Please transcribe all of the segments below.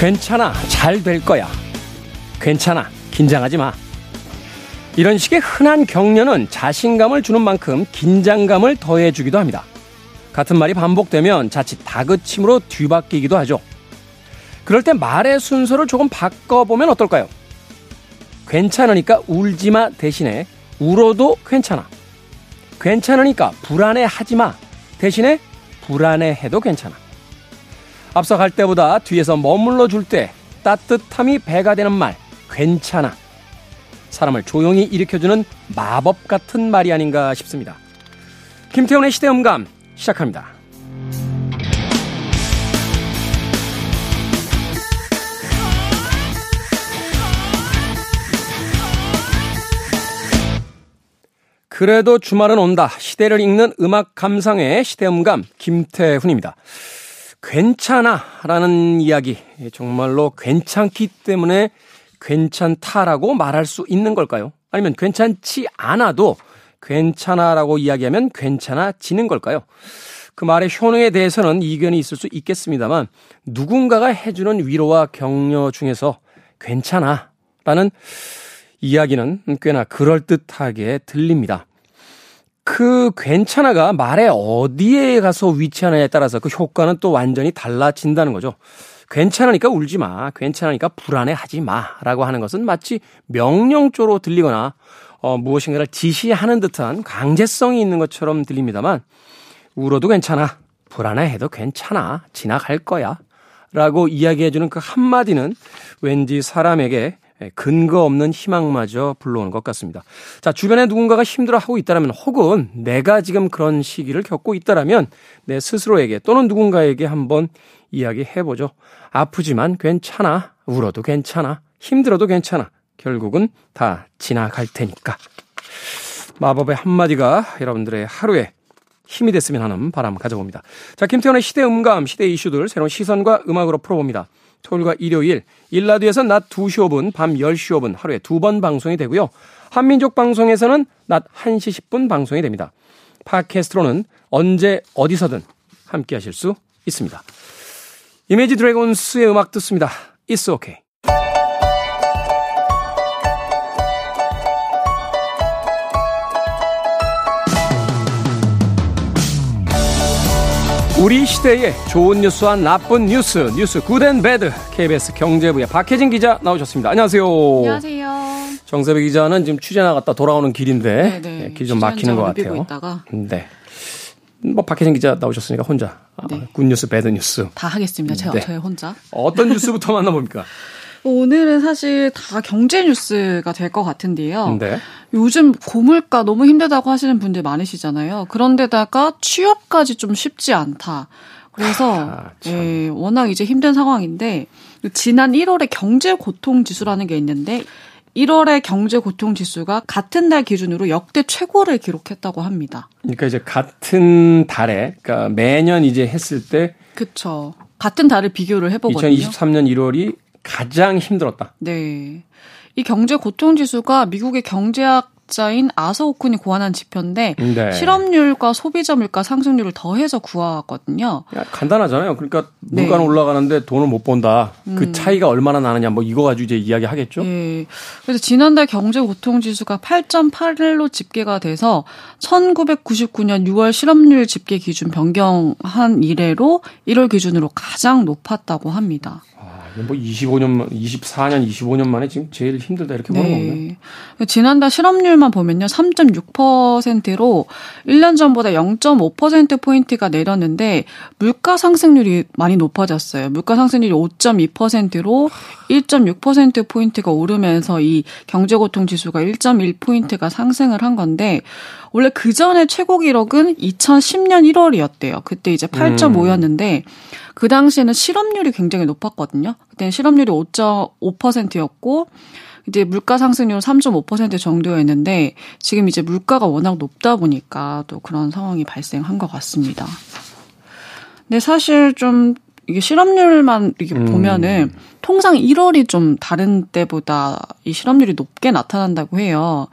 괜찮아, 잘 될 거야. 괜찮아, 긴장하지 마. 이런 식의 흔한 격려는 자신감을 주는 만큼 긴장감을 더해주기도 합니다. 같은 말이 반복되면 자칫 다그침으로 뒤바뀌기도 하죠. 그럴 때 말의 순서를 조금 바꿔보면 어떨까요? 괜찮으니까 울지마 대신에 울어도 괜찮아. 괜찮으니까 불안해하지마 대신에 불안해해도 괜찮아. 앞서 갈 때보다 뒤에서 머물러 줄 때 따뜻함이 배가 되는 말 괜찮아. 사람을 조용히 일으켜주는 마법 같은 말이 아닌가 싶습니다. 김태훈의 시대음감 시작합니다. 그래도 주말은 온다. 시대를 읽는 음악 감상의 시대음감 김태훈입니다. 괜찮아 라는 이야기, 정말로 괜찮기 때문에 괜찮다라고 말할 수 있는 걸까요? 아니면 괜찮지 않아도 괜찮아라고 이야기하면 괜찮아지는 걸까요? 그 말의 효능에 대해서는 이견이 있을 수 있겠습니다만 누군가가 해주는 위로와 격려 중에서 괜찮아라는 이야기는 꽤나 그럴듯하게 들립니다. 그 괜찮아가 말의 어디에 가서 위치하느냐에 따라서 그 효과는 또 완전히 달라진다는 거죠. 괜찮으니까 울지 마, 괜찮으니까 불안해하지 마라고 하는 것은 마치 명령조로 들리거나 무엇인가를 지시하는 듯한 강제성이 있는 것처럼 들립니다만 울어도 괜찮아, 불안해해도 괜찮아, 지나갈 거야 라고 이야기해주는 그 한마디는 왠지 사람에게 근거 없는 희망마저 불러오는 것 같습니다. 자, 주변에 누군가가 힘들어하고 있다라면 혹은 내가 지금 그런 시기를 겪고 있다라면 내 스스로에게 또는 누군가에게 한번 이야기해보죠. 아프지만 괜찮아, 울어도 괜찮아, 힘들어도 괜찮아, 결국은 다 지나갈 테니까. 마법의 한마디가 여러분들의 하루에 힘이 됐으면 하는 바람 가져봅니다. 자, 김태현의 시대음감, 시대 이슈들 새로운 시선과 음악으로 풀어봅니다. 토요일과 일요일, 일라디오에서는 낮 2시 5분, 밤 10시 5분 하루에 2번 방송이 되고요. 한민족 방송에서는 낮 1시 10분 방송이 됩니다. 팟캐스트로는 언제 어디서든 함께 하실 수 있습니다. 이미지 드래곤스의 음악 듣습니다. It's okay. 우리 시대의 좋은 뉴스와 나쁜 뉴스, 뉴스 굿앤배드, KBS 경제부의 박혜진 기자 나오셨습니다. 안녕하세요. 안녕하세요. 정세배 기자는 지금 취재 나갔다 돌아오는 길인데 네, 길 좀 막히는 것 같아요. 있다가. 네. 뭐 박혜진 기자 나오셨으니까 혼자 네. 굿뉴스, 배드뉴스 다 하겠습니다. 제가 네. 저의 혼자. 어떤 뉴스부터 만나봅니까? 오늘은 사실 다 경제 뉴스가 될 것 같은데요. 네. 요즘 고물가 너무 힘들다고 하시는 분들 많으시잖아요. 그런데다가 취업까지 좀 쉽지 않다. 그래서 예, 워낙 이제 힘든 상황인데 지난 1월에 경제 고통 지수라는 게 있는데 1월의 경제 고통 지수가 같은 달 기준으로 역대 최고를 기록했다고 합니다. 그러니까 이제 같은 달에, 그러니까 매년 이제 했을 때, 그렇죠. 같은 달을 비교를 해보거든요. 2023년 1월이 가장 힘들었다. 네, 이 경제 고통 지수가 미국의 경제학자인 아서오쿤이 고안한 지표인데 네. 실업률과 소비자 물가 상승률을 더해서 구하거든요. 야, 간단하잖아요. 그러니까 물가는 네. 올라가는데 돈을 못 번다. 그 차이가 얼마나 나느냐, 뭐 이거 가지고 이제 이야기하겠죠. 네. 그래서 지난달 경제 고통 지수가 8.8로 집계가 돼서 1999년 6월 실업률 집계 기준 변경한 이래로 1월 기준으로 가장 높았다고 합니다. 뭐 24년, 25년 만에 지금 제일 힘들다 이렇게 보는 건가요? 네. 지난달 실업률만 보면요. 3.6%로 1년 전보다 0.5%포인트가 내렸는데 물가 상승률이 많이 높아졌어요. 물가 상승률이 5.2%로 1.6%포인트가 오르면서 이 경제고통 지수가 1.1포인트가 상승을 한 건데 원래 그 전에 최고 기록은 2010년 1월이었대요. 그때 이제 8.5였는데 그 당시에는 실업률이 굉장히 높았거든요. 그때는 실업률이 5.5%였고 이제 물가 상승률은 3.5% 정도였는데 지금 이제 물가가 워낙 높다 보니까 또 그런 상황이 발생한 것 같습니다. 근데 사실 좀 이게 실업률만 이렇게 보면은 통상 1월이 좀 다른 때보다 이 실업률이 높게 나타난다고 해요.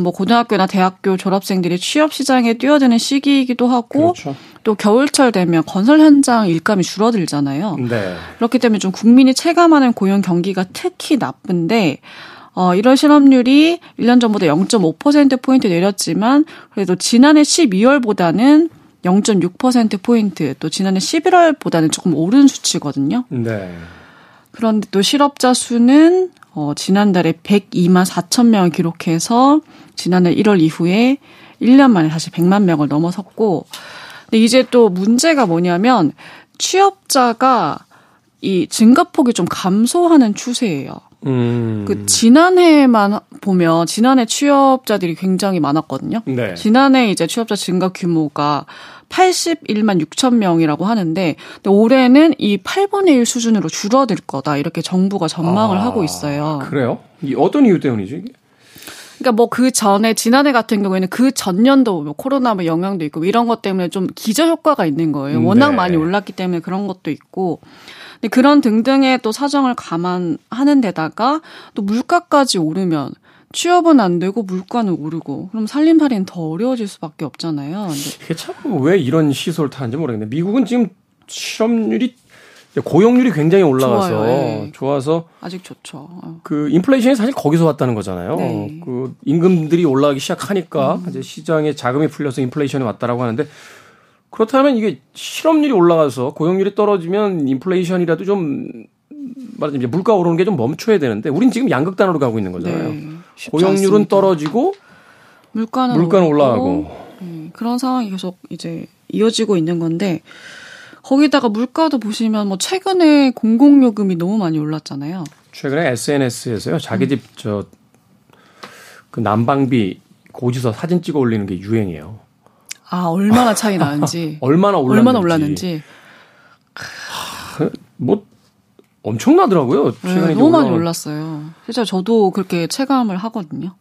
뭐 고등학교나 대학교 졸업생들이 취업 시장에 뛰어드는 시기이기도 하고 그렇죠. 또 겨울철 되면 건설 현장 일감이 줄어들잖아요. 네. 그렇기 때문에 좀 국민이 체감하는 고용 경기가 특히 나쁜데 이런 실업률이 1년 전보다 0.5%포인트 내렸지만 그래도 지난해 12월보다는 0.6%포인트 또 지난해 11월보다는 조금 오른 수치거든요. 네. 그런데 또 실업자 수는 지난달에 102만 4천 명을 기록해서 지난해 1월 이후에 1년 만에 다시 100만 명을 넘어섰고 근데 이제 또 문제가 뭐냐면 취업자가 이 증가폭이 좀 감소하는 추세예요. 그 지난해만 보면 지난해 취업자들이 굉장히 많았거든요. 네. 지난해 이제 취업자 증가 규모가 81만 6천 명이라고 하는데 근데 올해는 이 8분의 1 수준으로 줄어들 거다 이렇게 정부가 전망을 하고 있어요. 그래요? 어떤 이유 때문이죠 이게? 그러니까 뭐 그 전에 지난해 같은 경우에는 그 전년도 뭐 코로나 뭐 영향도 있고 이런 것 때문에 좀 기저 효과가 있는 거예요. 워낙 네. 많이 올랐기 때문에 그런 것도 있고 근데 그런 등등의 또 사정을 감안하는 데다가 또 물가까지 오르면 취업은 안 되고 물가는 오르고 그럼 살림살이는 더 어려워질 수밖에 없잖아요. 이게 참 왜 이런 시소를 타는지 모르겠네. 미국은 지금 취업률이 고용률이 굉장히 올라가서 네. 좋아서 아직 좋죠. 그 인플레이션이 사실 거기서 왔다는 거잖아요. 네. 그 임금들이 올라가기 시작하니까 이제 시장에 자금이 풀려서 인플레이션이 왔다라고 하는데 그렇다면 이게 실업률이 올라가서 고용률이 떨어지면 인플레이션이라도 좀 말하자면 이제 물가 오르는 게 좀 멈춰야 되는데 우린 지금 양극단으로 가고 있는 거잖아요. 네. 고용률은 떨어지고 물가는 올라가고 그런 상황이 계속 이제 이어지고 있는 건데. 거기다가 물가도 보시면 뭐 최근에 공공요금이 너무 많이 올랐잖아요. 최근에 SNS에서요. 자기 집 저 그 난방비 고지서 사진 찍어 올리는 게 유행이에요. 아, 얼마나 차이 나는지. 얼마나 올랐는지. 뭐 엄청나더라고요. 최근에 네, 너무 많이 올랐어요. 실제로 저도 그렇게 체감을 하거든요.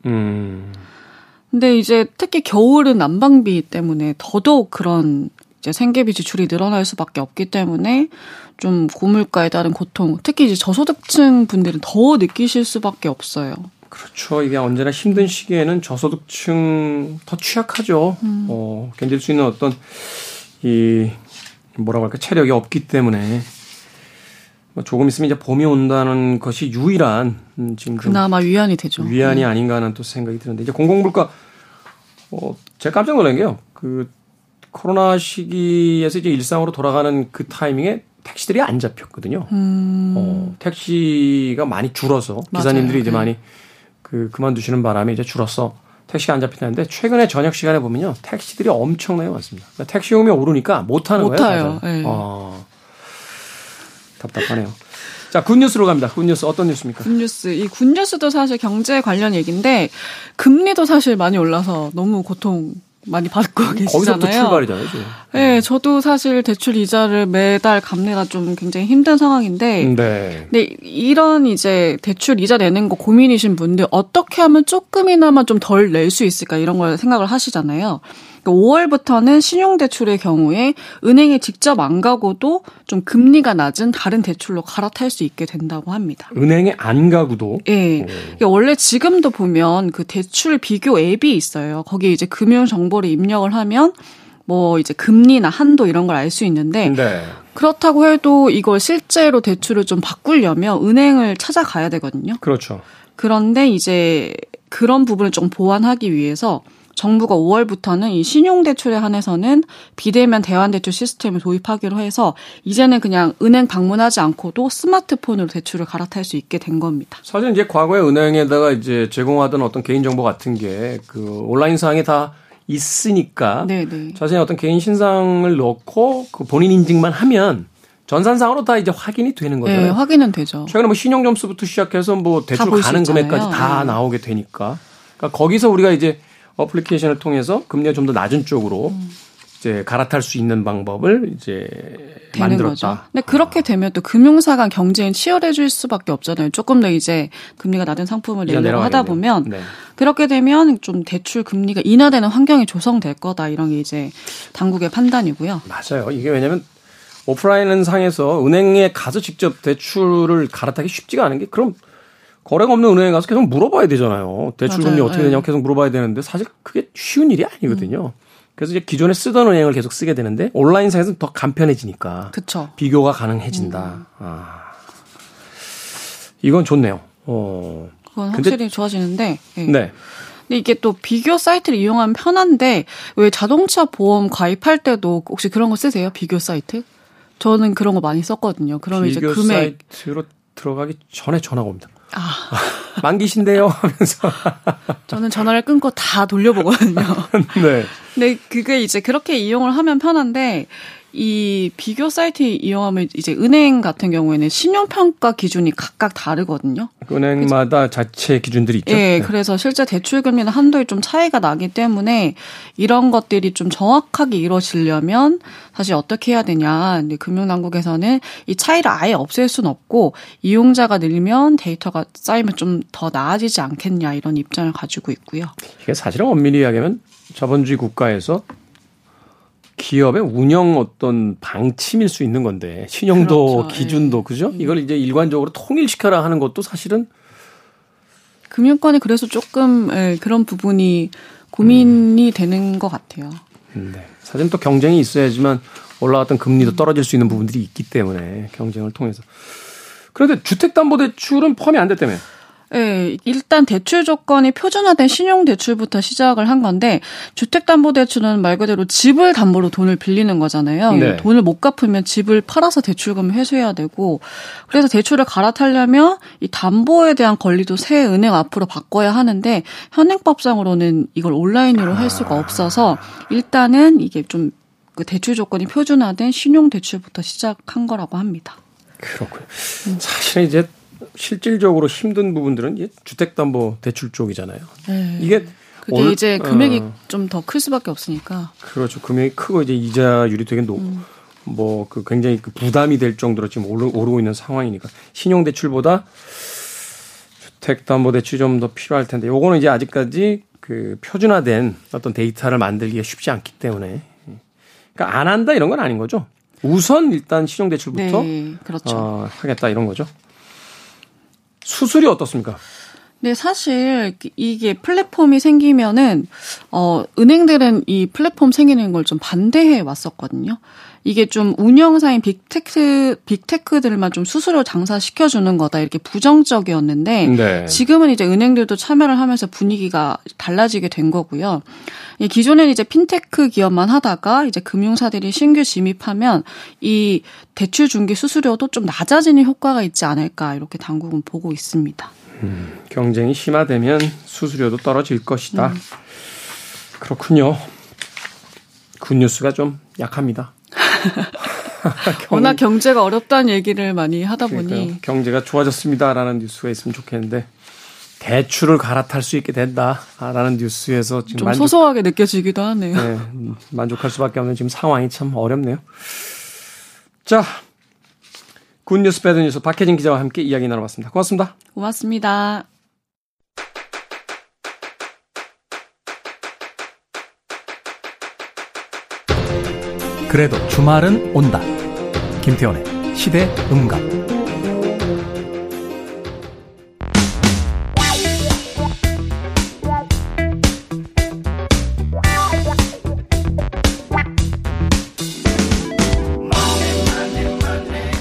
근데 이제 특히 겨울은 난방비 때문에 더더욱 그런 이제 생계비 지출이 늘어날 수밖에 없기 때문에 좀 고물가에 따른 고통, 특히 이제 저소득층 분들은 더 느끼실 수밖에 없어요. 그렇죠. 이게 언제나 힘든 시기에는 저소득층 더 취약하죠. 견딜 수 있는 어떤 이 뭐라고 할까 체력이 없기 때문에 조금 있으면 이제 봄이 온다는 것이 유일한 지금 그나마 위안이 되죠. 위안이 아닌가 하는 또 생각이 드는데 이제 공공물가 제가 깜짝 놀란 게요. 그 코로나 시기에서 이제 일상으로 돌아가는 그 타이밍에 택시들이 안 잡혔거든요. 택시가 많이 줄어서 기사님들이 이제 많이 그만두시는 바람에 이제 줄어서 택시가 안 잡히는데 최근에 저녁 시간에 보면요 택시들이 엄청나게 많습니다. 그러니까 택시 요금이 오르니까 못 하는 거예요. 네. 답답하네요. 자, 굿뉴스로 갑니다. 굿뉴스 어떤 뉴스입니까? 굿뉴스. 이 굿뉴스도 사실 경제 관련 얘기인데 금리도 사실 많이 올라서 너무 고통. 많이 받고 계시잖아요. 거기서부터 출발이잖아요. 지금. 네, 저도 사실 대출 이자를 매달 갚느라 좀 굉장히 힘든 상황인데, 네. 근데 이런 이제 대출 이자 내는 거 고민이신 분들 어떻게 하면 조금이나마 좀 덜 낼 수 있을까 이런 걸 생각을 하시잖아요. 5월부터는 신용대출의 경우에 은행에 직접 안 가고도 좀 금리가 낮은 다른 대출로 갈아탈 수 있게 된다고 합니다. 은행에 안 가고도? 예. 네. 원래 지금도 보면 그 대출 비교 앱이 있어요. 거기에 이제 금융정보를 입력을 하면 뭐 이제 금리나 한도 이런 걸 알 수 있는데 네. 그렇다고 해도 이걸 실제로 대출을 좀 바꾸려면 은행을 찾아가야 되거든요. 그렇죠. 그런데 이제 그런 부분을 좀 보완하기 위해서 정부가 5월부터는 이 신용대출에 한해서는 비대면 대환대출 시스템을 도입하기로 해서 이제는 그냥 은행 방문하지 않고도 스마트폰으로 대출을 갈아탈 수 있게 된 겁니다. 사실 이제 과거에 은행에다가 이제 제공하던 어떤 개인정보 같은 게 그 온라인상에 다 있으니까 네네. 자신의 어떤 개인 신상을 넣고 그 본인 인증만 하면 전산상으로 다 이제 확인이 되는 거잖아요. 네, 확인은 되죠. 최근에 뭐 신용점수부터 시작해서 뭐 대출 가는 금액까지 다 네. 나오게 되니까 그러니까 거기서 우리가 이제 어플리케이션을 통해서 금리가 좀 더 낮은 쪽으로 이제 갈아탈 수 있는 방법을 이제 만들었다. 거죠. 근데 그렇게 되면 또 금융사 간 경쟁이 치열해질 수밖에 없잖아요. 조금 더 이제 금리가 낮은 상품을 내려고 하다 보면 네. 그렇게 되면 좀 대출 금리가 인하되는 환경이 조성될 거다 이런 게 이제 당국의 판단이고요. 맞아요. 이게 왜냐하면 오프라인 상에서 은행에 가서 직접 대출을 갈아타기 쉽지가 않은 게 그럼 거래가 없는 은행에 가서 계속 물어봐야 되잖아요. 대출금리 어떻게 되냐고 계속 물어봐야 되는데 사실 그게 쉬운 일이 아니거든요. 그래서 이제 기존에 쓰던 은행을 계속 쓰게 되는데 온라인상에서는 더 간편해지니까. 그쵸. 비교가 가능해진다. 아. 이건 좋네요. 그건 확실히 근데, 좋아지는데. 예. 네. 근데 이게 또 비교 사이트를 이용하면 편한데 왜 자동차 보험 가입할 때도 혹시 그런 거 쓰세요? 비교 사이트? 저는 그런 거 많이 썼거든요. 그러면 이제 금액 사이트로 들어가기 전에 전화가 옵니다. 아. 만기신데요 하면서. 저는 전화를 끊고 다 돌려보거든요. 네. 근데 그게 이제 그렇게 이용을 하면 편한데 이 비교 사이트 이용하면 이제 은행 같은 경우에는 신용평가 기준이 각각 다르거든요. 은행마다 그래서, 자체 기준들이 있죠. 예, 네. 그래서 실제 대출금리나 한도에 좀 차이가 나기 때문에 이런 것들이 좀 정확하게 이루어지려면 사실 어떻게 해야 되냐. 근데 금융당국에서는 이 차이를 아예 없앨 순 없고 이용자가 늘면 데이터가 쌓이면 좀 더 나아지지 않겠냐 이런 입장을 가지고 있고요. 이게 사실은 엄밀히 이야기하면 자본주의 국가에서 기업의 운영 어떤 방침일 수 있는 건데 신용도 그렇죠. 기준도 그죠? 이걸 이제 일관적으로 통일시켜라 하는 것도 사실은 금융권이 그래서 조금 그런 부분이 고민이 되는 것 같아요. 네. 사실은 또 경쟁이 있어야지만 올라갔던 금리도 떨어질 수 있는 부분들이 있기 때문에 경쟁을 통해서. 그런데 주택담보대출은 포함이 안 됐다며? 네, 일단 대출 조건이 표준화된 신용대출부터 시작을 한 건데 주택담보대출은 말 그대로 집을 담보로 돈을 빌리는 거잖아요. 네. 돈을 못 갚으면 집을 팔아서 대출금을 회수해야 되고 그래서 대출을 갈아타려면 이 담보에 대한 권리도 새 은행 앞으로 바꿔야 하는데 현행법상으로는 이걸 온라인으로 할 수가 없어서 일단은 이게 좀 그 대출 조건이 표준화된 신용대출부터 시작한 거라고 합니다. 그렇군요. 사실 이제 실질적으로 힘든 부분들은 이제 주택담보대출 쪽이잖아요. 네. 이게 그게 이제 금액이 좀 더 클 수밖에 없으니까. 그렇죠. 금액이 크고 이제 이자율이 되게 그 굉장히 그 부담이 될 정도로 지금 오르고 있는 상황이니까 신용대출보다 주택담보대출이 좀 더 필요할 텐데 요거는 이제 아직까지 그 표준화된 어떤 데이터를 만들기가 쉽지 않기 때문에 그러니까 안 한다 이런 건 아닌 거죠. 우선 일단 신용대출부터 네, 그렇죠. 하겠다 이런 거죠. 수수료 어떻습니까? 네, 사실 이게 플랫폼이 생기면은 은행들은 이 플랫폼 생기는 걸 좀 반대해 왔었거든요. 이게 좀 운영사인 빅테크들만 좀 수수료 장사 시켜주는 거다 이렇게 부정적이었는데 네. 지금은 이제 은행들도 참여를 하면서 분위기가 달라지게 된 거고요. 기존에는 이제 핀테크 기업만 하다가 이제 금융사들이 신규 진입하면 이 대출 중개 수수료도 좀 낮아지는 효과가 있지 않을까 이렇게 당국은 보고 있습니다. 경쟁이 심화되면 수수료도 떨어질 것이다. 그렇군요. 굿뉴스가 좀 약합니다. 워낙 경제가 어렵다는 얘기를 많이 하다 그러니까요. 보니 경제가 좋아졌습니다라는 뉴스가 있으면 좋겠는데 대출을 갈아탈 수 있게 된다라는 뉴스에서 지금 좀 소소하게 느껴지기도 하네요. 네, 만족할 수밖에 없는 지금 상황이 참 어렵네요. 자, 굿뉴스 배드뉴스 박혜진 기자와 함께 이야기 나눠봤습니다. 고맙습니다. 고맙습니다. 그래도 주말은 온다. 김태원의 시대 음감.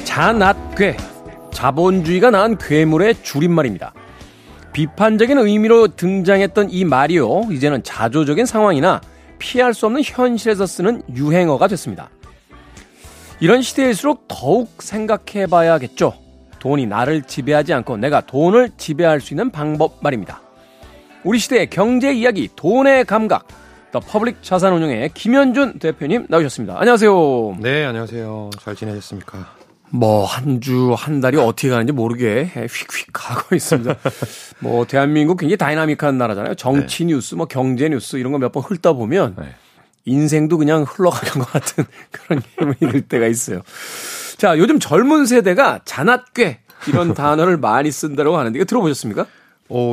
자낫괴, 자본주의가 낳은 괴물의 줄임말입니다. 비판적인 의미로 등장했던 이 말이요, 이제는 자조적인 상황이나 피할 수 없는 현실에서 쓰는 유행어가 됐습니다. 이런 시대일수록 더욱 생각해봐야겠죠. 돈이 나를 지배하지 않고 내가 돈을 지배할 수 있는 방법 말입니다. 우리 시대의 경제 이야기, 돈의 감각, 더 퍼블릭 자산운용의 김현준 대표님 나오셨습니다. 안녕하세요. 네, 안녕하세요. 잘 지내셨습니까? 뭐 한 주, 한 달이 어떻게 가는지 모르게 휙휙 가고 있습니다. 뭐 대한민국 굉장히 다이나믹한 나라잖아요. 정치 네. 뉴스, 뭐 경제 뉴스 이런 거 몇 번 훑다 보면 네. 인생도 그냥 흘러가는 것 같은 그런 기분이 들 때가 있어요. 자, 요즘 젊은 세대가 자낫괴 이런 단어를 많이 쓴다고 하는데 이거 들어보셨습니까?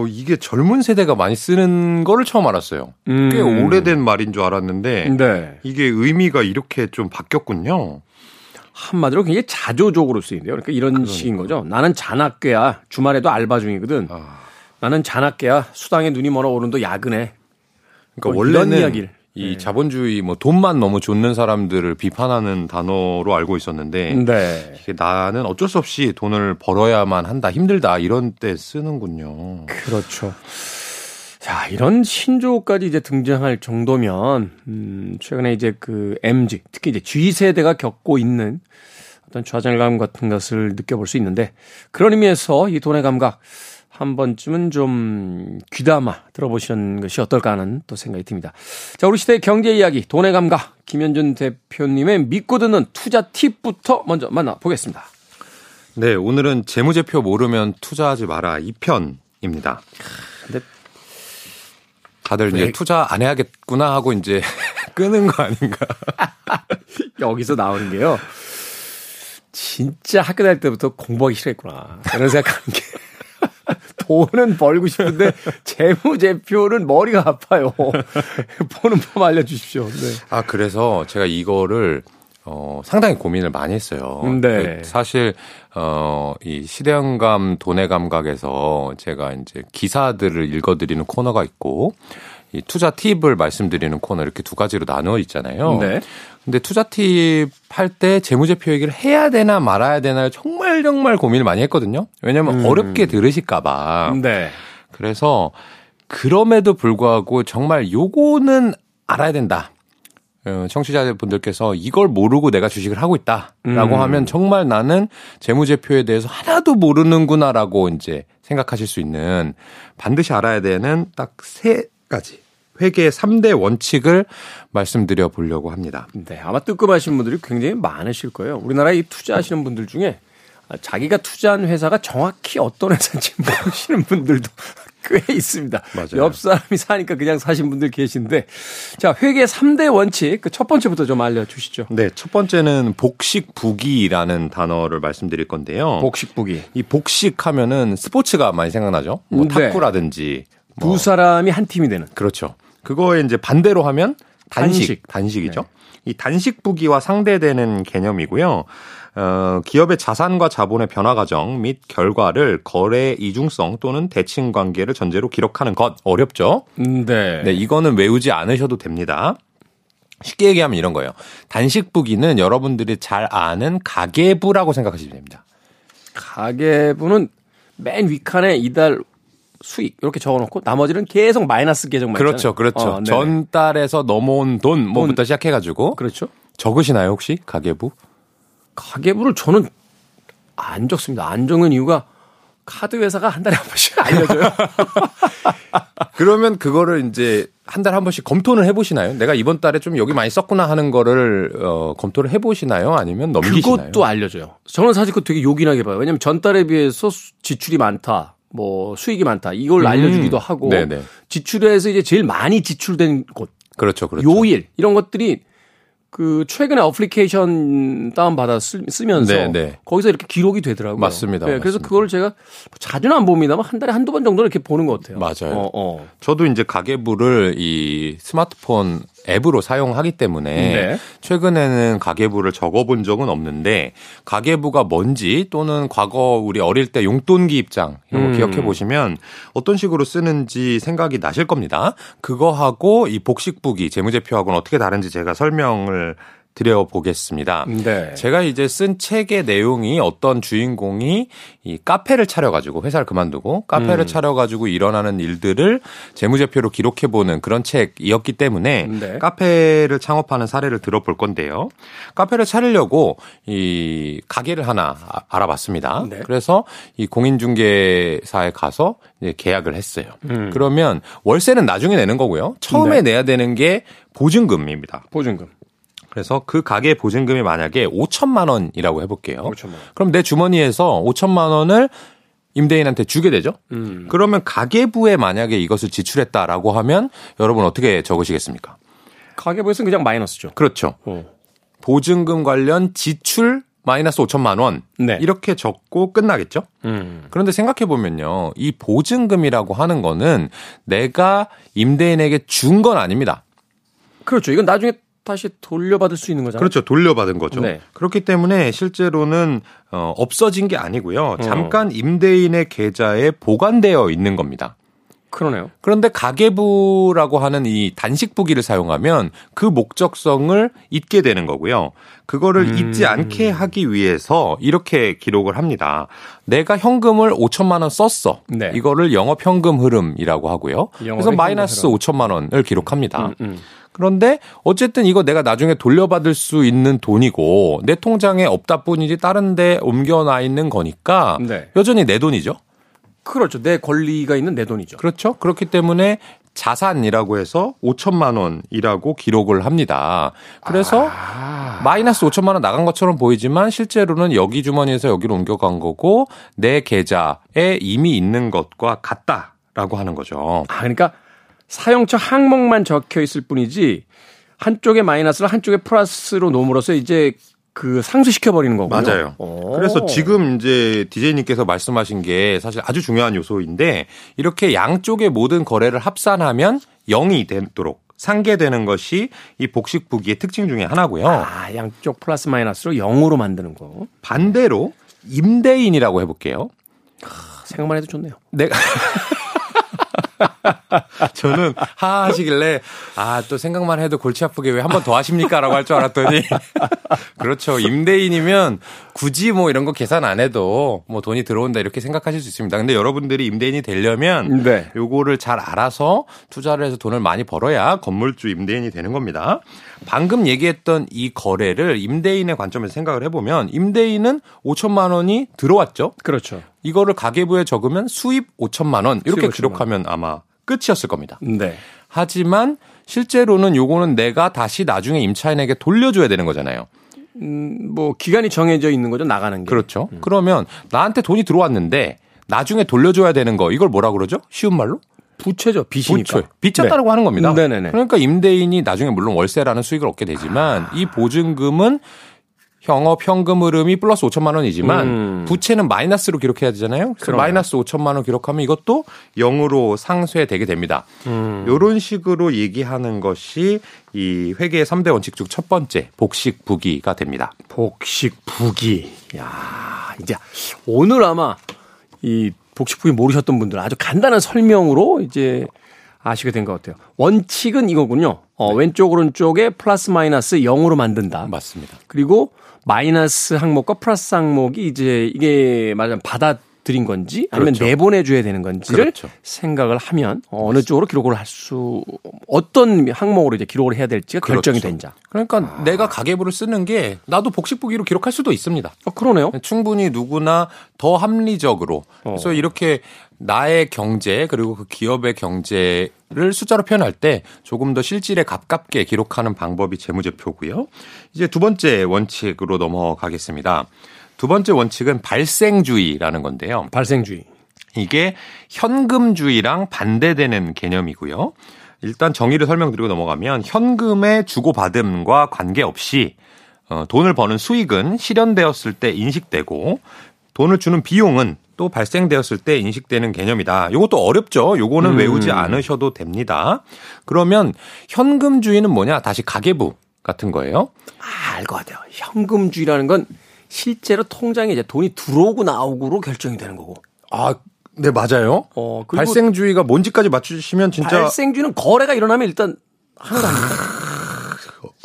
이게 젊은 세대가 많이 쓰는 거를 처음 알았어요. 꽤 오래된 말인 줄 알았는데 네. 이게 의미가 이렇게 좀 바뀌었군요. 한마디로 굉장히 자조적으로 쓰인대요. 그러니까 이런 식인 거죠. 나는 잔악계야. 주말에도 알바 중이거든. 아. 나는 잔악계야. 수당에 눈이 멀어 오른도 야근해. 그러니까 원래는 이 네. 자본주의 뭐 돈만 너무 좇는 사람들을 비판하는 단어로 알고 있었는데 네. 이게 나는 어쩔 수 없이 돈을 벌어야만 한다. 힘들다. 이런 때 쓰는군요. 그렇죠. 자, 이런 신조어까지 이제 등장할 정도면, 최근에 이제 그 MZ, 특히 이제 G세대가 겪고 있는 어떤 좌절감 같은 것을 느껴볼 수 있는데, 그런 의미에서 이 돈의 감각 한 번쯤은 좀 귀담아 들어보시는 것이 어떨까 하는 또 생각이 듭니다. 자, 우리 시대의 경제 이야기, 돈의 감각, 김현준 대표님의 믿고 듣는 투자 팁부터 먼저 만나보겠습니다. 네, 오늘은 재무제표 모르면 투자하지 마라 2편입니다. 근데 다들 이제 투자 안 해야겠구나 하고 이제 끄는 거 아닌가. 여기서 나오는 게요. 진짜 학교 다닐 때부터 공부하기 싫어했구나. 그런 생각하는 게. 돈은 벌고 싶은데 재무제표는 머리가 아파요. 보는 법 알려주십시오. 네. 아, 그래서 제가 이거를 상당히 고민을 많이 했어요. 네. 사실 이 시대현감 돈의 감각에서 제가 이제 기사들을 읽어드리는 코너가 있고 이 투자 팁을 말씀드리는 코너 이렇게 두 가지로 나누어 있잖아요. 네. 근데 투자 팁 할 때 재무제표 얘기를 해야 되나 말아야 되나 정말 고민을 많이 했거든요. 왜냐하면 어렵게 들으실까봐. 네. 그래서 그럼에도 불구하고 정말 요거는 알아야 된다. 청취자분들께서 이걸 모르고 내가 주식을 하고 있다라고 하면 정말 나는 재무제표에 대해서 하나도 모르는구나라고 이제 생각하실 수 있는 반드시 알아야 되는 딱 세 가지 회계의 3대 원칙을 말씀드려 보려고 합니다. 네, 아마 뜨끔하신 분들이 굉장히 많으실 거예요. 우리나라에 투자하시는 분들 중에 자기가 투자한 회사가 정확히 어떤 회사인지 모르시는 분들도 꽤 있습니다. 맞아요. 옆 사람이 사니까 그냥 사신 분들 계신데 자 회계 3대 원칙 그 첫 번째부터 좀 알려주시죠. 네, 첫 번째는 복식부기라는 단어를 말씀드릴 건데요. 복식부기. 이 복식하면은 스포츠가 많이 생각나죠. 뭐 네. 탁구라든지 두 사람이 한 팀이 되는. 그렇죠. 그거에 이제 반대로 하면 단식이죠. 네. 이 단식부기와 상대되는 개념이고요. 기업의 자산과 자본의 변화 과정 및 결과를 거래의 이중성 또는 대칭 관계를 전제로 기록하는 것. 어렵죠? 네. 네, 이거는 외우지 않으셔도 됩니다. 쉽게 얘기하면 이런 거예요. 단식부기는 여러분들이 잘 아는 가계부라고 생각하시면 됩니다. 가계부는 맨 윗칸에 이달 수익 이렇게 적어놓고 나머지는 계속 마이너스 계정만 있잖아요. 그렇죠. 네. 전달에서 넘어온 돈 뭐부터 시작해가지고. 그렇죠. 적으시나요 혹시 가계부? 가계부를 저는 안 적습니다. 안 적는 이유가 카드 회사가 한 달에 한 번씩 알려줘요. 그러면 그거를 이제 한 달에 한 번씩 검토를 해보시나요? 내가 이번 달에 좀 여기 많이 썼구나 하는 거를 검토를 해보시나요? 아니면 넘기시나요? 그것도 알려줘요. 저는 사실 그거 되게 요긴하게 봐요. 왜냐하면 전달에 비해서 지출이 많다. 뭐 수익이 많다. 이걸 알려주기도 하고 네네. 지출에서 이제 제일 많이 지출된 곳, 그렇죠. 요일 이런 것들이 그 최근에 어플리케이션 다운 받아 쓰면서 네네. 거기서 이렇게 기록이 되더라고요. 맞습니다. 네, 그래서 그걸 제가 자주는 안 봅니다만 한 달에 한두 번 정도는 이렇게 보는 것 같아요. 맞아요. 저도 이제 가계부를 이 스마트폰 앱으로 사용하기 때문에 네. 최근에는 가계부를 적어본 적은 없는데 가계부가 뭔지 또는 과거 우리 어릴 때 용돈 기입장 이런 거 기억해 보시면 어떤 식으로 쓰는지 생각이 나실 겁니다. 그거하고 이 복식부기 재무제표하고는 어떻게 다른지 제가 설명을 드려보겠습니다. 네. 제가 이제 쓴 책의 내용이 어떤 주인공이 이 카페를 차려가지고 회사를 그만두고 카페를 차려가지고 일어나는 일들을 재무제표로 기록해보는 그런 책이었기 때문에 네. 카페를 창업하는 사례를 들어볼 건데요. 카페를 차리려고 이 가게를 하나 알아봤습니다. 네. 그래서 이 공인중개사에 가서 이제 계약을 했어요. 그러면 월세는 나중에 내는 거고요. 처음에 네. 내야 되는 게 보증금입니다. 보증금. 그래서 그 가게 보증금이 만약에 5천만 원이라고 해볼게요. 5천만 원. 그럼 내 주머니에서 5천만 원을 임대인한테 주게 되죠. 그러면 가계부에 만약에 이것을 지출했다라고 하면 여러분 어떻게 적으시겠습니까? 가계부에서는 그냥 마이너스죠. 그렇죠. 보증금 관련 지출 마이너스 5천만 원 네. 이렇게 적고 끝나겠죠. 그런데 생각해보면요. 이 보증금이라고 하는 거는 내가 임대인에게 준 건 아닙니다. 그렇죠. 이건 나중에 다시 돌려받을 수 있는 거잖아요. 그렇죠. 돌려받은 거죠. 네. 그렇기 때문에 실제로는 없어진 게 아니고요. 잠깐 임대인의 계좌에 보관되어 있는 겁니다. 그러네요. 그런데 가계부라고 하는 이 단식부기를 사용하면 그 목적성을 잊게 되는 거고요. 그거를 잊지 않게 하기 위해서 이렇게 기록을 합니다. 내가 현금을 5천만 원 썼어. 네. 이거를 영업현금 흐름이라고 하고요. 그래서 마이너스 5천만 원을 기록합니다. 그런데 어쨌든 이거 내가 나중에 돌려받을 수 있는 돈이고 내 통장에 없다 뿐이지 다른 데 옮겨놔 있는 거니까 네. 여전히 내 돈이죠. 그렇죠. 내 권리가 있는 내 돈이죠. 그렇죠. 그렇기 때문에 자산이라고 해서 5천만 원이라고 기록을 합니다. 그래서 마이너스 5천만 원 나간 것처럼 보이지만 실제로는 여기 주머니에서 여기로 옮겨간 거고 내 계좌에 이미 있는 것과 같다라고 하는 거죠. 아, 그러니까 사용처 항목만 적혀 있을 뿐이지 한쪽에 마이너스를 한쪽에 플러스로 놓음으로써 이제 그 상쇄시켜버리는 거고요. 맞아요. 그래서 지금 이제 DJ님께서 말씀하신 게 사실 아주 중요한 요소인데 이렇게 양쪽의 모든 거래를 합산하면 0이 되도록 상계되는 것이 이 복식부기의 특징 중에 하나고요. 아, 양쪽 플러스 마이너스로 0으로 만드는 거. 반대로 임대인이라고 해볼게요. 아, 생각만 해도 좋네요. 내가... 저는 하시길래 아, 또 생각만 해도 골치 아프게 왜 한 번 더 하십니까? 라고 할 줄 알았더니 그렇죠. 임대인이면 굳이 뭐 이런 거 계산 안 해도 뭐 돈이 들어온다 이렇게 생각하실 수 있습니다. 근데 여러분들이 임대인이 되려면 네. 요거를 잘 알아서 투자를 해서 돈을 많이 벌어야 건물주 임대인이 되는 겁니다. 방금 얘기했던 이 거래를 임대인의 관점에서 생각을 해보면 임대인은 5천만 원이 들어왔죠. 그렇죠. 이거를 가계부에 적으면 수입 5천만 원 이렇게 기록하면 아마 끝이었을 겁니다. 네. 하지만 실제로는 요거는 내가 다시 나중에 임차인에게 돌려줘야 되는 거잖아요. 뭐 기간이 정해져 있는 거죠. 나가는 게. 그렇죠. 그러면 나한테 돈이 들어왔는데 나중에 돌려줘야 되는 거 이걸 뭐라 그러죠? 쉬운 말로? 부채죠. 빚이니까. 부채. 빚졌다라고 네. 하는 겁니다. 네네네. 그러니까 임대인이 나중에 물론 월세라는 수익을 얻게 되지만 이 보증금은 영업 현금 흐름이 플러스 5천만 원이지만 부채는 마이너스로 기록해야 되잖아요. 그래서 마이너스 5천만 원 기록하면 이것도 0으로 상쇄되게 됩니다. 이런 식으로 얘기하는 것이 이 회계의 3대 원칙 중 첫 번째 복식부기가 됩니다. 복식부기. 야, 이제 오늘 아마 이 복식부기 모르셨던 분들은 아주 간단한 설명으로 이제 아시게 된 것 같아요. 원칙은 이거군요. 네. 왼쪽 오른쪽에 플러스 마이너스 0으로 만든다. 맞습니다. 그리고 마이너스 항목과 플러스 항목이 이제 이게 말하자면 받아들인 건지 아니면 그렇죠. 내보내줘야 되는 건지를 그렇죠. 생각을 하면 어느 쪽으로 기록을 할 수 어떤 항목으로 이제 기록을 해야 될지가 그렇죠. 결정이 된 자. 그러니까 내가 가계부를 쓰는 게 나도 복식부기로 기록할 수도 있습니다. 그러네요. 충분히 누구나 더 합리적으로. 그래서 이렇게 나의 경제 그리고 그 기업의 경제를 숫자로 표현할 때 조금 더 실질에 가깝게 기록하는 방법이 재무제표고요. 이제 두 번째 원칙으로 넘어가겠습니다. 두 번째 원칙은 발생주의라는 건데요. 발생주의. 이게 현금주의랑 반대되는 개념이고요. 일단 정의를 설명드리고 넘어가면 현금의 주고받음과 관계없이 돈을 버는 수익은 실현되었을 때 인식되고 돈을 주는 비용은 또 발생되었을 때 인식되는 개념이다. 이것도 어렵죠. 이거는 외우지 않으셔도 됩니다. 그러면 현금주의는 뭐냐? 다시 가계부 같은 거예요. 아, 알 것 같아요. 현금주의라는 건 실제로 통장에 이제 돈이 들어오고 나오고로 결정이 되는 거고. 아, 네 맞아요. 발생주의가 뭔지까지 맞추시면 진짜. 발생주의는 거래가 일어나면 일단 하나도 안 됩니다.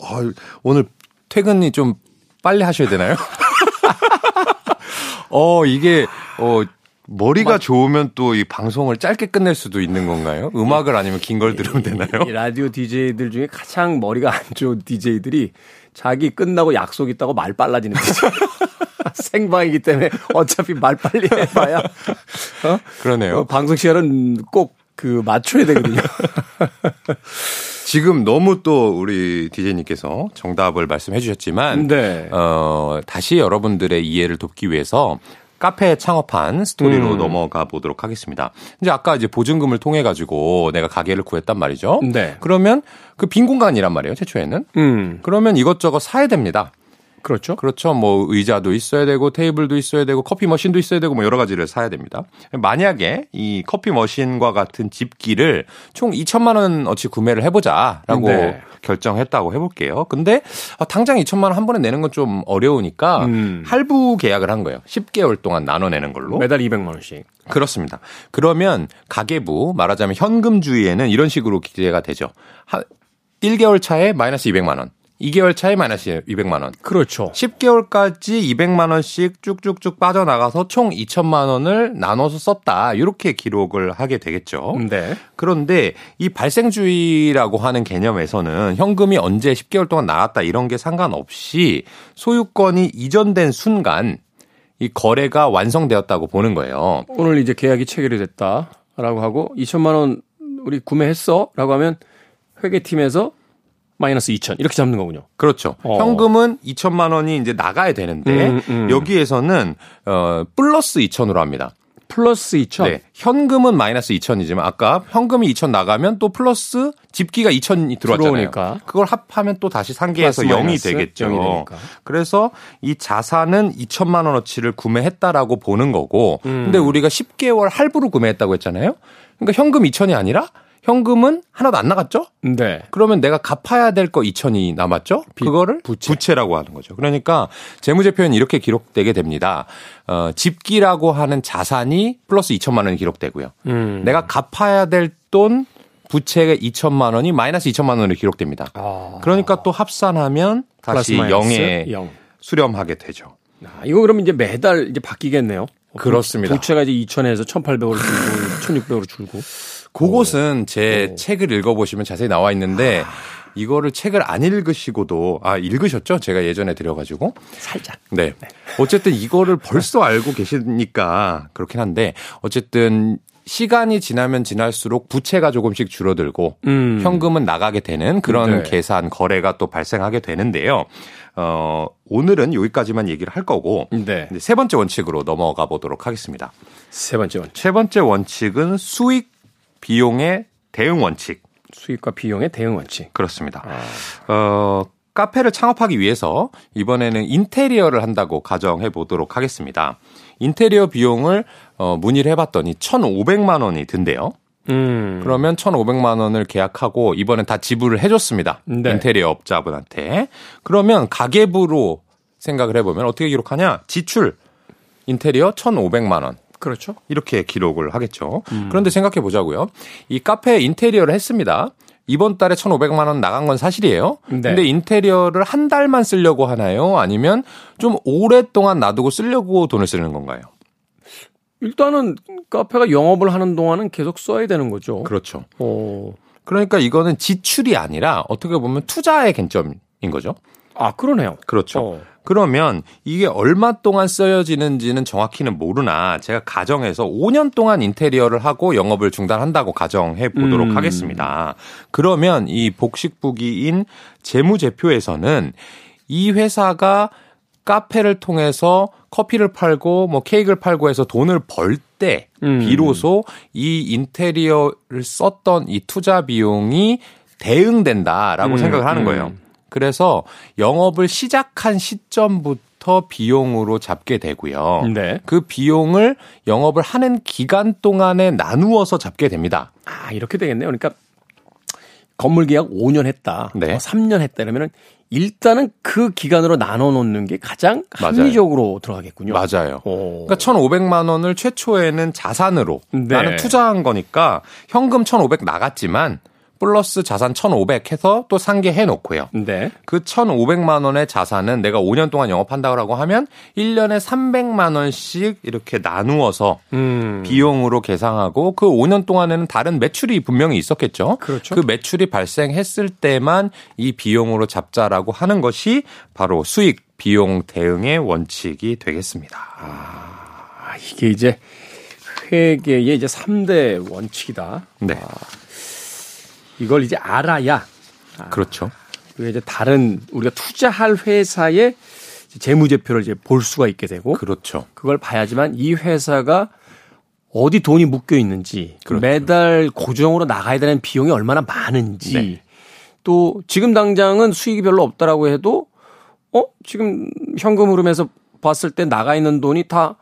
아, 오늘 퇴근이 좀 빨리 하셔야 되나요? 이게 머리가 좋으면 또 이 방송을 짧게 끝낼 수도 있는 건가요? 음악을 아니면 긴 걸 들으면 되나요? 라디오 DJ들 중에 가장 머리가 안 좋은 DJ들이 자기 끝나고 약속 있다고 말 빨라지는 DJ. 생방이기 때문에 어차피 말 빨리 해봐야. 그러네요. 방송 시간은 꼭 맞춰야 되거든요. 지금 너무 또 우리 DJ님께서 정답을 말씀해 주셨지만 네. 다시 여러분들의 이해를 돕기 위해서 카페 창업한 스토리로 넘어가 보도록 하겠습니다. 이제 아까 이제 보증금을 통해 가지고 내가 가게를 구했단 말이죠. 네. 그러면 그 빈 공간이란 말이에요. 최초에는. 그러면 이것저것 사야 됩니다. 그렇죠. 그렇죠. 뭐 의자도 있어야 되고 테이블도 있어야 되고 커피 머신도 있어야 되고 뭐 여러 가지를 사야 됩니다. 만약에 이 커피 머신과 같은 집기를 총 2천만 원어치 구매를 해보자라고 네. 결정했다고 해볼게요. 근데 당장 2천만 원 한 번에 내는 건 좀 어려우니까 할부 계약을 한 거예요. 10개월 동안 나눠내는 걸로. 매달 200만 원씩. 그렇습니다. 그러면 가계부 말하자면 현금주의에는 이런 식으로 기재가 되죠. 1개월 차에 마이너스 200만 원. 2개월 차에 마이너스 200만 원. 그렇죠. 10개월까지 200만 원씩 쭉쭉쭉 빠져나가서 총 2천만 원을 나눠서 썼다. 이렇게 기록을 하게 되겠죠. 네. 그런데 이 발생주의라고 하는 개념에서는 현금이 언제 10개월 동안 나왔다 이런 게 상관없이 소유권이 이전된 순간 이 거래가 완성되었다고 보는 거예요. 오늘 이제 계약이 체결이 됐다라고 하고 2천만 원 우리 구매했어? 라고 하면 회계팀에서 마이너스 2천 이렇게 잡는 거군요. 그렇죠. 현금은 2천만 원이 이제 나가야 되는데 여기에서는 플러스 2천으로 합니다. 플러스 2천? 네. 현금은 마이너스 2천이지만 아까 현금이 2천 나가면 또 플러스 집기가 2천이 들어왔잖아요. 들어오니까. 그걸 합하면 또 다시 상계해서 0이 되겠죠. 0이 되니까. 그래서 이 자산은 2천만 원어치를 구매했다라고 보는 거고 근데 우리가 10개월 할부로 구매했다고 했잖아요. 그러니까 현금 2천이 아니라 현금은 하나도 안 나갔죠? 네. 그러면 내가 갚아야 될 거 2천이 남았죠? 그거를 부채라고 하는 거죠. 그러니까 재무제표에는 이렇게 기록되게 됩니다. 집기라고 하는 자산이 플러스 2천만 원이 기록되고요. 내가 갚아야 될 돈 부채의 2천만 원이 마이너스 2천만 원으로 기록됩니다. 아. 그러니까 또 합산하면 다시 0에 0. 수렴하게 되죠. 아, 이거 그러면 이제 매달 이제 바뀌겠네요. 그렇습니다. 부채가 이제 2,000에서 1,800으로 줄고 1,600으로 줄고. 그것은 제 책을 읽어보시면 자세히 나와 있는데 이거를 책을 안 읽으시고도 읽으셨죠? 제가 예전에 드려가지고. 살짝. 네. 어쨌든 이거를 벌써 알고 계시니까 그렇긴 한데 어쨌든 시간이 지나면 지날수록 부채가 조금씩 줄어들고 현금은 나가게 되는 그런 네. 계산, 거래가 또 발생하게 되는데요. 오늘은 여기까지만 얘기를 할 거고 네. 세 번째 원칙으로 넘어가 보도록 하겠습니다. 세 번째 원칙. 세 번째 원칙은 수익 비용의 대응 원칙. 수익과 비용의 대응 원칙. 그렇습니다. 카페를 창업하기 위해서 이번에는 인테리어를 한다고 가정해 보도록 하겠습니다. 인테리어 비용을 문의를 해봤더니 1,500만 원이 든대요. 그러면 1,500만 원을 계약하고 이번엔 다 지불을 해줬습니다. 네. 인테리어 업자분한테. 그러면 가계부로 생각을 해보면 어떻게 기록하냐. 지출, 인테리어 1,500만 원. 그렇죠. 이렇게 기록을 하겠죠. 그런데 생각해 보자고요. 이 카페에 인테리어를 했습니다. 이번 달에 1,500만 원 나간 건 사실이에요. 네. 근데 인테리어를 한 달만 쓰려고 하나요? 아니면 좀 오랫동안 놔두고 쓰려고 돈을 쓰는 건가요? 일단은 카페가 영업을 하는 동안은 계속 써야 되는 거죠. 그렇죠. 그러니까 이거는 지출이 아니라 어떻게 보면 투자의 개념인 거죠. 아, 그러네요. 그렇죠. 그러면 이게 얼마 동안 쓰여지는지는 정확히는 모르나 제가 가정해서 5년 동안 인테리어를 하고 영업을 중단한다고 가정해 보도록 하겠습니다. 그러면 이 복식부기인 재무제표에서는 이 회사가 카페를 통해서 커피를 팔고 뭐 케이크를 팔고 해서 돈을 벌 때 비로소 이 인테리어를 썼던 이 투자 비용이 대응된다라고 생각을 하는 거예요. 그래서 영업을 시작한 시점부터 비용으로 잡게 되고요. 네. 그 비용을 영업을 하는 기간 동안에 나누어서 잡게 됩니다. 아, 이렇게 되겠네요. 그러니까 건물 계약 5년 했다, 네. 3년 했다 이러면은 일단은 그 기간으로 나눠 놓는 게 가장 합리적으로 맞아요. 들어가겠군요. 맞아요. 그러니까 1,500만 원을 최초에는 자산으로 네. 나는 투자한 거니까 현금 1,500 나갔지만 플러스 자산 1,500 해서 또 상계해 놓고요. 네. 그 1,500만 원의 자산은 내가 5년 동안 영업한다고 하면 1년에 300만 원씩 이렇게 나누어서 비용으로 계산하고 그 5년 동안에는 다른 매출이 분명히 있었겠죠. 그렇죠. 그 매출이 발생했을 때만 이 비용으로 잡자라고 하는 것이 바로 수익 비용 대응의 원칙이 되겠습니다. 아, 이게 이제 회계의 이제 3대 원칙이다. 네. 아. 이걸 이제 알아야. 그렇죠. 그리고 이제 다른 우리가 투자할 회사의 재무제표를 이제 볼 수가 있게 되고. 그렇죠. 그걸 봐야지만 이 회사가 어디 돈이 묶여 있는지. 그렇죠. 매달 고정으로 나가야 되는 비용이 얼마나 많은지. 네. 또 지금 당장은 수익이 별로 없다라고 해도 지금 현금 흐름에서 봤을 때 나가 있는 돈이 다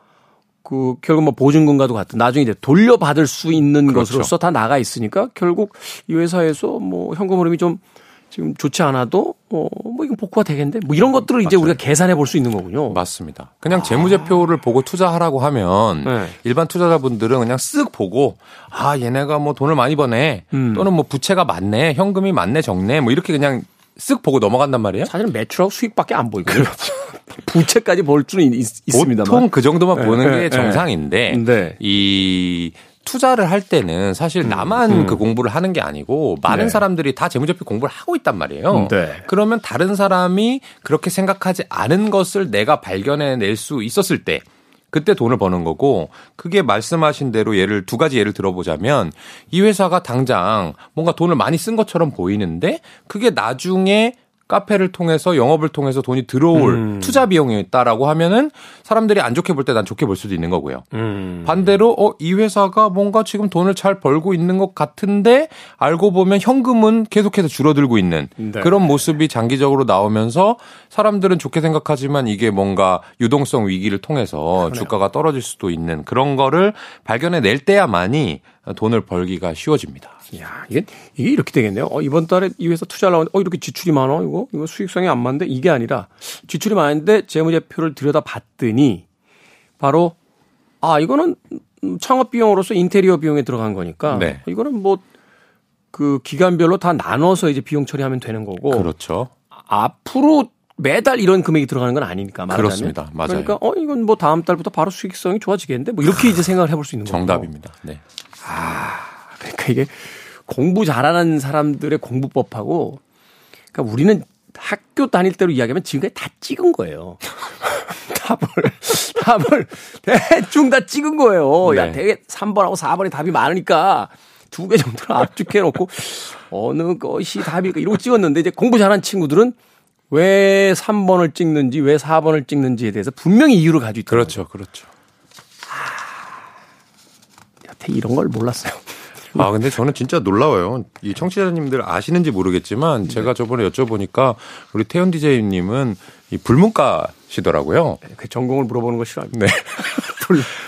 그 결국 뭐 보증금과도 같은 나중에 이제 돌려받을 수 있는 그렇죠. 것으로서 다 나가 있으니까 결국 이 회사에서 뭐 현금 흐름이 좀 지금 좋지 않아도 뭐 이건 복구가 되겠는데 뭐 이런 것들을 이제 맞아요. 우리가 계산해 볼 수 있는 거군요. 맞습니다. 그냥 재무제표를 보고 투자하라고 하면 네. 일반 투자자분들은 그냥 쓱 보고 아 얘네가 뭐 돈을 많이 버네 또는 뭐 부채가 많네 현금이 많네 적네 뭐 이렇게 그냥 쓱 보고 넘어간단 말이에요. 사실은 매출하고 수익밖에 안 보이거든요. 그렇죠. 부채까지 볼 수는 있습니다만 보통 그 정도만 보는 게 정상인데 이 투자를 할 때는 사실 나만 그 공부를 하는 게 아니고 많은 사람들이 다 재무제표 공부를 하고 있단 말이에요. 그러면 다른 사람이 그렇게 생각하지 않은 것을 내가 발견해낼 수 있었을 때 그때 돈을 버는 거고 그게 말씀하신 대로 예를 두 가지 예를 들어보자면 이 회사가 당장 뭔가 돈을 많이 쓴 것처럼 보이는데 그게 나중에 카페를 통해서 영업을 통해서 돈이 들어올 투자 비용이 있다라고 하면은 사람들이 안 좋게 볼 때 난 좋게 볼 수도 있는 거고요. 반대로 이 회사가 뭔가 지금 돈을 잘 벌고 있는 것 같은데 알고 보면 현금은 계속해서 줄어들고 있는 네. 그런 모습이 장기적으로 나오면서 사람들은 좋게 생각하지만 이게 뭔가 유동성 위기를 통해서 주가가 떨어질 수도 있는 그런 거를 발견해낼 때야만이 돈을 벌기가 쉬워집니다. 야, 이게 이렇게 되겠네요. 이번 달에 이 회사 투자를 하는데 이렇게 지출이 많아. 이거 수익성이 안 맞는데 이게 아니라 지출이 많은데 재무제표를 들여다봤더니 바로 이거는 창업 비용으로서 인테리어 비용에 들어간 거니까 네. 이거는 뭐 그 기간별로 다 나눠서 이제 비용 처리하면 되는 거고. 그렇죠. 앞으로 매달 이런 금액이 들어가는 건 아니니까 말하자면. 그렇습니다. 맞아요. 그러니까 이건 뭐 다음 달부터 바로 수익성이 좋아지겠는데 뭐 이렇게 이제 생각을 해볼 수 있는 거죠. 정답입니다. 거고. 네. 그러니까 이게 공부 잘하는 사람들의 공부법하고 그러니까 우리는 학교 다닐 때로 이야기하면 지금까지 다 찍은 거예요. 답을 대충 다 찍은 거예요. 네. 야, 되게 3번하고 4번이 답이 많으니까 두 개 정도를 압축해 놓고 어느 것이 답일까 이러고 찍었는데 이제 공부 잘하는 친구들은 왜 3번을 찍는지 왜 4번을 찍는지에 대해서 분명히 이유를 가지고 있더라고요. 그렇죠. 그렇죠. 여태 이런 걸 몰랐어요. 근데 저는 진짜 놀라워요. 이 청취자님들 아시는지 모르겠지만 제가 저번에 여쭤보니까 우리 태연 DJ님은 이 불문과시더라고요. 그 전공을 물어보는 거 싫어합니다. 네.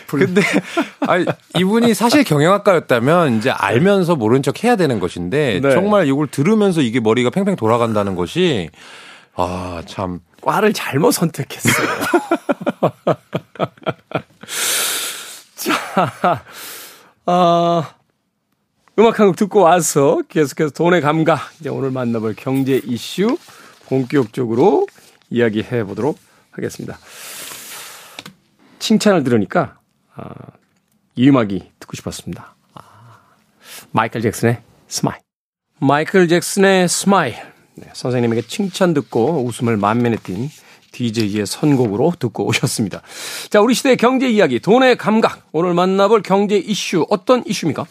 근데 이분이 사실 경영학과였다면 이제 알면서 모른 척 해야 되는 것인데 네. 정말 이걸 들으면서 이게 머리가 팽팽 돌아간다는 것이 참. 과를 잘못 선택했어요. 자, 음악 한 곡 듣고 와서 계속해서 돈의 감각, 이제 오늘 만나볼 경제 이슈 본격적으로 이야기해 보도록 하겠습니다. 칭찬을 들으니까 이 음악이 듣고 싶었습니다. 마이클 잭슨의 스마일. 마이클 잭슨의 스마일. 네, 선생님에게 칭찬 듣고 웃음을 만면에 띈 DJ의 선곡으로 듣고 오셨습니다. 자, 우리 시대의 경제 이야기, 돈의 감각. 오늘 만나볼 경제 이슈, 어떤 이슈입니까?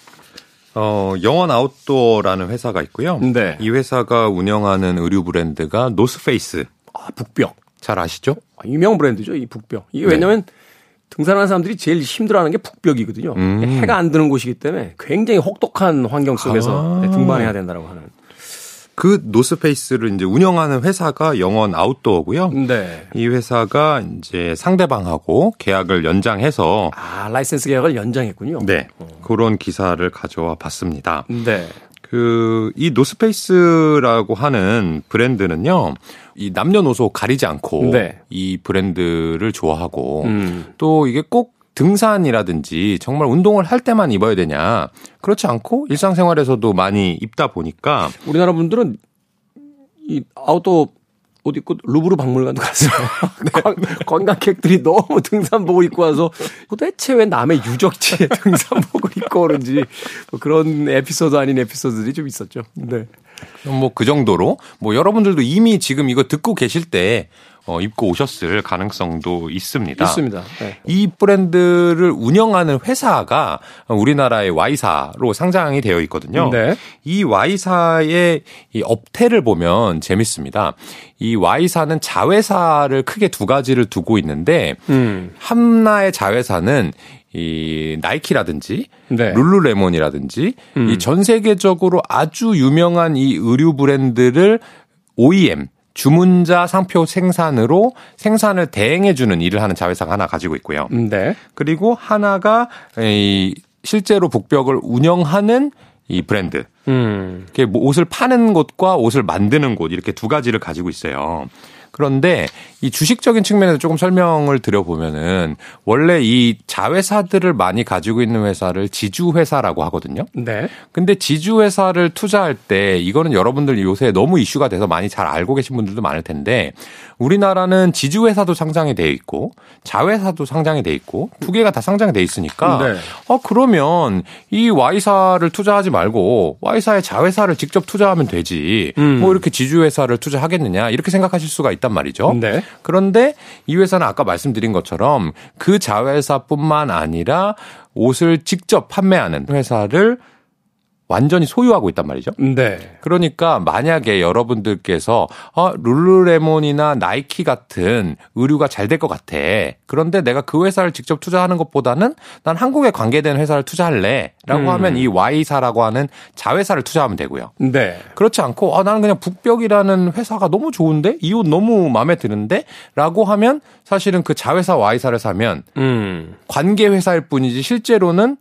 영원 아웃도어라는 회사가 있고요. 네. 이 회사가 운영하는 의류 브랜드가 노스페이스. 북벽. 잘 아시죠? 유명 브랜드죠, 이 북벽. 이게 왜냐면 등산하는 사람들이 제일 힘들어하는 게 북벽이거든요. 해가 안 드는 곳이기 때문에 굉장히 혹독한 환경 속에서 등반해야 된다라고 하는. 그 노스페이스를 이제 운영하는 회사가 영원 아웃도어고요. 네. 이 회사가 이제 상대방하고 계약을 연장해서 라이센스 계약을 연장했군요. 네. 그런 기사를 가져와 봤습니다. 네. 이 노스페이스라고 하는 브랜드는요. 이 남녀노소 가리지 않고 이 브랜드를 좋아하고 또 이게 꼭 등산이라든지 정말 운동을 할 때만 입어야 되냐. 그렇지 않고 일상생활에서도 많이 입다 보니까. 우리나라 분들은 이 아웃도어 옷 입고 루브르 박물관도 갔어요. 관광객들이 너무 등산복을 입고 와서 도대체 왜 남의 유적지에 등산복을 입고 오는지 뭐 그런 에피소드 아닌 에피소드들이 좀 있었죠. 네. 뭐 그 정도로 뭐 여러분들도 이미 지금 이거 듣고 계실 때 입고 오셨을 가능성도 있습니다. 있습니다. 네. 이 브랜드를 운영하는 회사가 우리나라의 Y사로 상장이 되어 있거든요. 네. 이 Y사의 이 업태를 보면 재밌습니다. 이 Y사는 자회사를 크게 두 가지를 두고 있는데 하나의 자회사는 이 나이키라든지 룰루레몬이라든지 이 전 세계적으로 아주 유명한 이 의류 브랜드를 OEM 주문자 상표 생산으로 생산을 대행해주는 일을 하는 자회사가 하나 가지고 있고요. 네. 그리고 하나가 실제로 북벽을 운영하는 이 브랜드. 옷을 파는 곳과 옷을 만드는 곳 이렇게 두 가지를 가지고 있어요. 그런데 이 주식적인 측면에서 조금 설명을 드려보면은 원래 이 자회사들을 많이 가지고 있는 회사를 지주회사라고 하거든요. 네. 근데 지주회사를 투자할 때 이거는 여러분들 요새 너무 이슈가 돼서 많이 잘 알고 계신 분들도 많을 텐데 우리나라는 지주회사도 상장이 돼 있고 자회사도 상장이 돼 있고 두 개가 다 상장이 돼 있으니까 네. 그러면 이 Y사를 투자하지 말고 Y사의 자회사를 직접 투자하면 되지 뭐 이렇게 지주회사를 투자하겠느냐 이렇게 생각하실 수가 있단 말이죠. 네. 그런데 이 회사는 아까 말씀드린 것처럼 그 자회사뿐만 아니라 옷을 직접 판매하는 회사를 완전히 소유하고 있단 말이죠. 네. 그러니까 만약에 여러분들께서 룰루레몬이나 나이키 같은 의류가 잘 될 것 같아. 그런데 내가 그 회사를 직접 투자하는 것보다는 난 한국에 관계된 회사를 투자할래 라고 하면 이 Y사라고 하는 자회사를 투자하면 되고요. 네. 그렇지 않고 나는 그냥 북벽이라는 회사가 너무 좋은데 이 옷 너무 마음에 드는데 라고 하면 사실은 그 자회사 Y사를 사면 관계 회사일 뿐이지 실제로는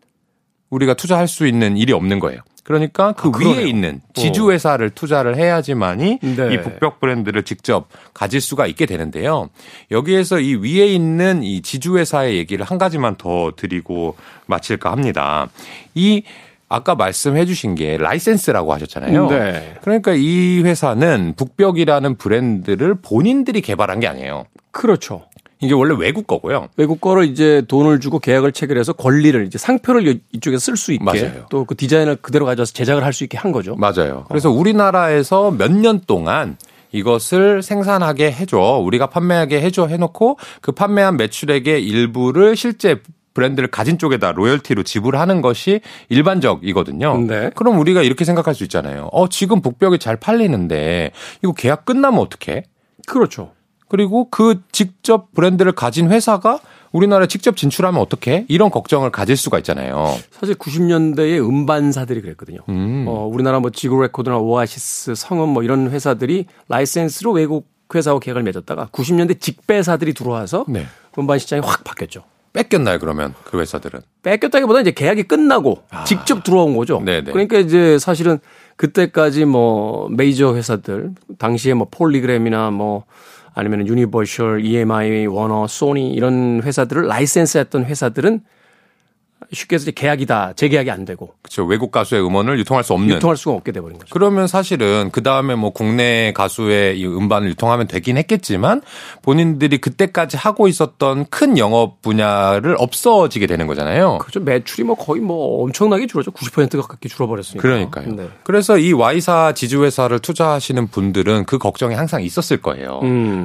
우리가 투자할 수 있는 일이 없는 거예요. 그러니까 그 위에 있는 지주회사를 투자를 해야지만이 네. 이 북벽 브랜드를 직접 가질 수가 있게 되는데요. 여기에서 이 위에 있는 이 지주회사의 얘기를 한 가지만 더 드리고 마칠까 합니다. 이 아까 말씀해 주신 게 라이센스라고 하셨잖아요. 네. 그러니까 이 회사는 북벽이라는 브랜드를 본인들이 개발한 게 아니에요. 그렇죠. 이게 원래 외국 거고요. 외국 거로 이제 돈을 주고 계약을 체결해서 권리를 이제 상표를 이쪽에서 쓸 수 있게 또 그 디자인을 그대로 가져와서 제작을 할 수 있게 한 거죠. 맞아요. 그래서 우리나라에서 몇 년 동안 이것을 생산하게 해줘 우리가 판매하게 해줘 해놓고 그 판매한 매출액의 일부를 실제 브랜드를 가진 쪽에다 로열티로 지불하는 것이 일반적이거든요. 네. 그럼 우리가 이렇게 생각할 수 있잖아요. 지금 북벽이 잘 팔리는데 이거 계약 끝나면 어떡해? 그렇죠. 그리고 그 직접 브랜드를 가진 회사가 우리나라에 직접 진출하면 어떡해? 이런 걱정을 가질 수가 있잖아요. 사실 90년대에 음반사들이 그랬거든요. 우리나라 뭐 지구 레코드나 오아시스, 성음 뭐 이런 회사들이 라이센스로 외국 회사와 계약을 맺었다가 90년대 직배사들이 들어와서 네. 음반 시장이 확 바뀌었죠. 뺏겼나요, 그러면 그 회사들은? 뺏겼다기보다 이제 계약이 끝나고 직접 들어온 거죠. 네네. 그러니까 이제 사실은 그때까지 뭐 메이저 회사들 당시에 뭐 폴리그램이나 뭐 아니면 유니버셜, EMI, 워너, 소니 이런 회사들을 라이센스했던 회사들은 쉽게 해서 계약이다. 재계약이 안 되고. 그렇죠. 외국 가수의 음원을 유통할 수 없는. 유통할 수가 없게 돼버린 거죠. 그러면 사실은 그다음에 뭐 국내 가수의 이 음반을 유통하면 되긴 했겠지만 본인들이 그때까지 하고 있었던 큰 영업 분야를 없어지게 되는 거잖아요. 그렇죠. 매출이 뭐 거의 뭐 엄청나게 줄었죠. 90% 가깝게 줄어버렸으니까. 그러니까요. 네. 그래서 이 Y사 지주회사를 투자하시는 분들은 그 걱정이 항상 있었을 거예요.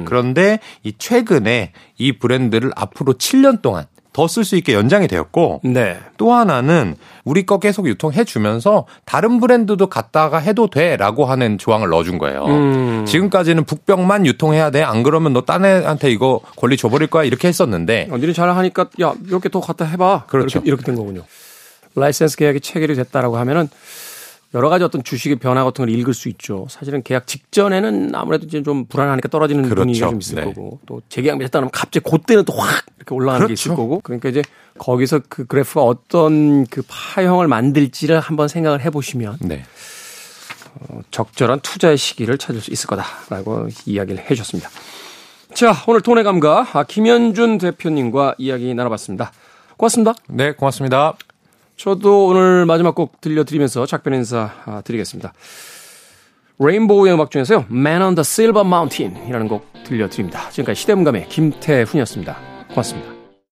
그런데 이 최근에 이 브랜드를 앞으로 7년 동안 더 쓸 수 있게 연장이 되었고 네. 또 하나는 우리 거 계속 유통해 주면서 다른 브랜드도 갖다가 해도 돼라고 하는 조항을 넣어준 거예요. 지금까지는 북벽만 유통해야 돼. 안 그러면 너 딴 애한테 이거 권리 줘버릴 거야 이렇게 했었는데 니는 잘하니까 야 이렇게 더 갖다 해봐. 그렇죠. 이렇게 된 거군요. 라이센스 계약이 체결이 됐다라고 하면은 여러 가지 어떤 주식의 변화 같은 걸 읽을 수 있죠. 사실은 계약 직전에는 아무래도 이제 좀 불안하니까 떨어지는 그렇죠. 분위기가 좀 있을 네. 거고 또 재계약 맺었다면 갑자기 그때는 또 확 이렇게 올라가는 그렇죠. 게 있을 거고 그러니까 이제 거기서 그 그래프가 어떤 그 파형을 만들지를 한번 생각을 해보시면 네. 적절한 투자의 시기를 찾을 수 있을 거다라고 이야기를 해 주셨습니다. 자, 오늘 돈의 감각 김현준 대표님과 이야기 나눠봤습니다. 고맙습니다. 네, 고맙습니다. 저도 오늘 마지막 곡 들려드리면서 작별 인사 드리겠습니다. 레인보우의 음악 중에서요. Man on the Silver Mountain이라는 곡 들려드립니다. 지금까지 시대문감의 김태훈이었습니다. 고맙습니다.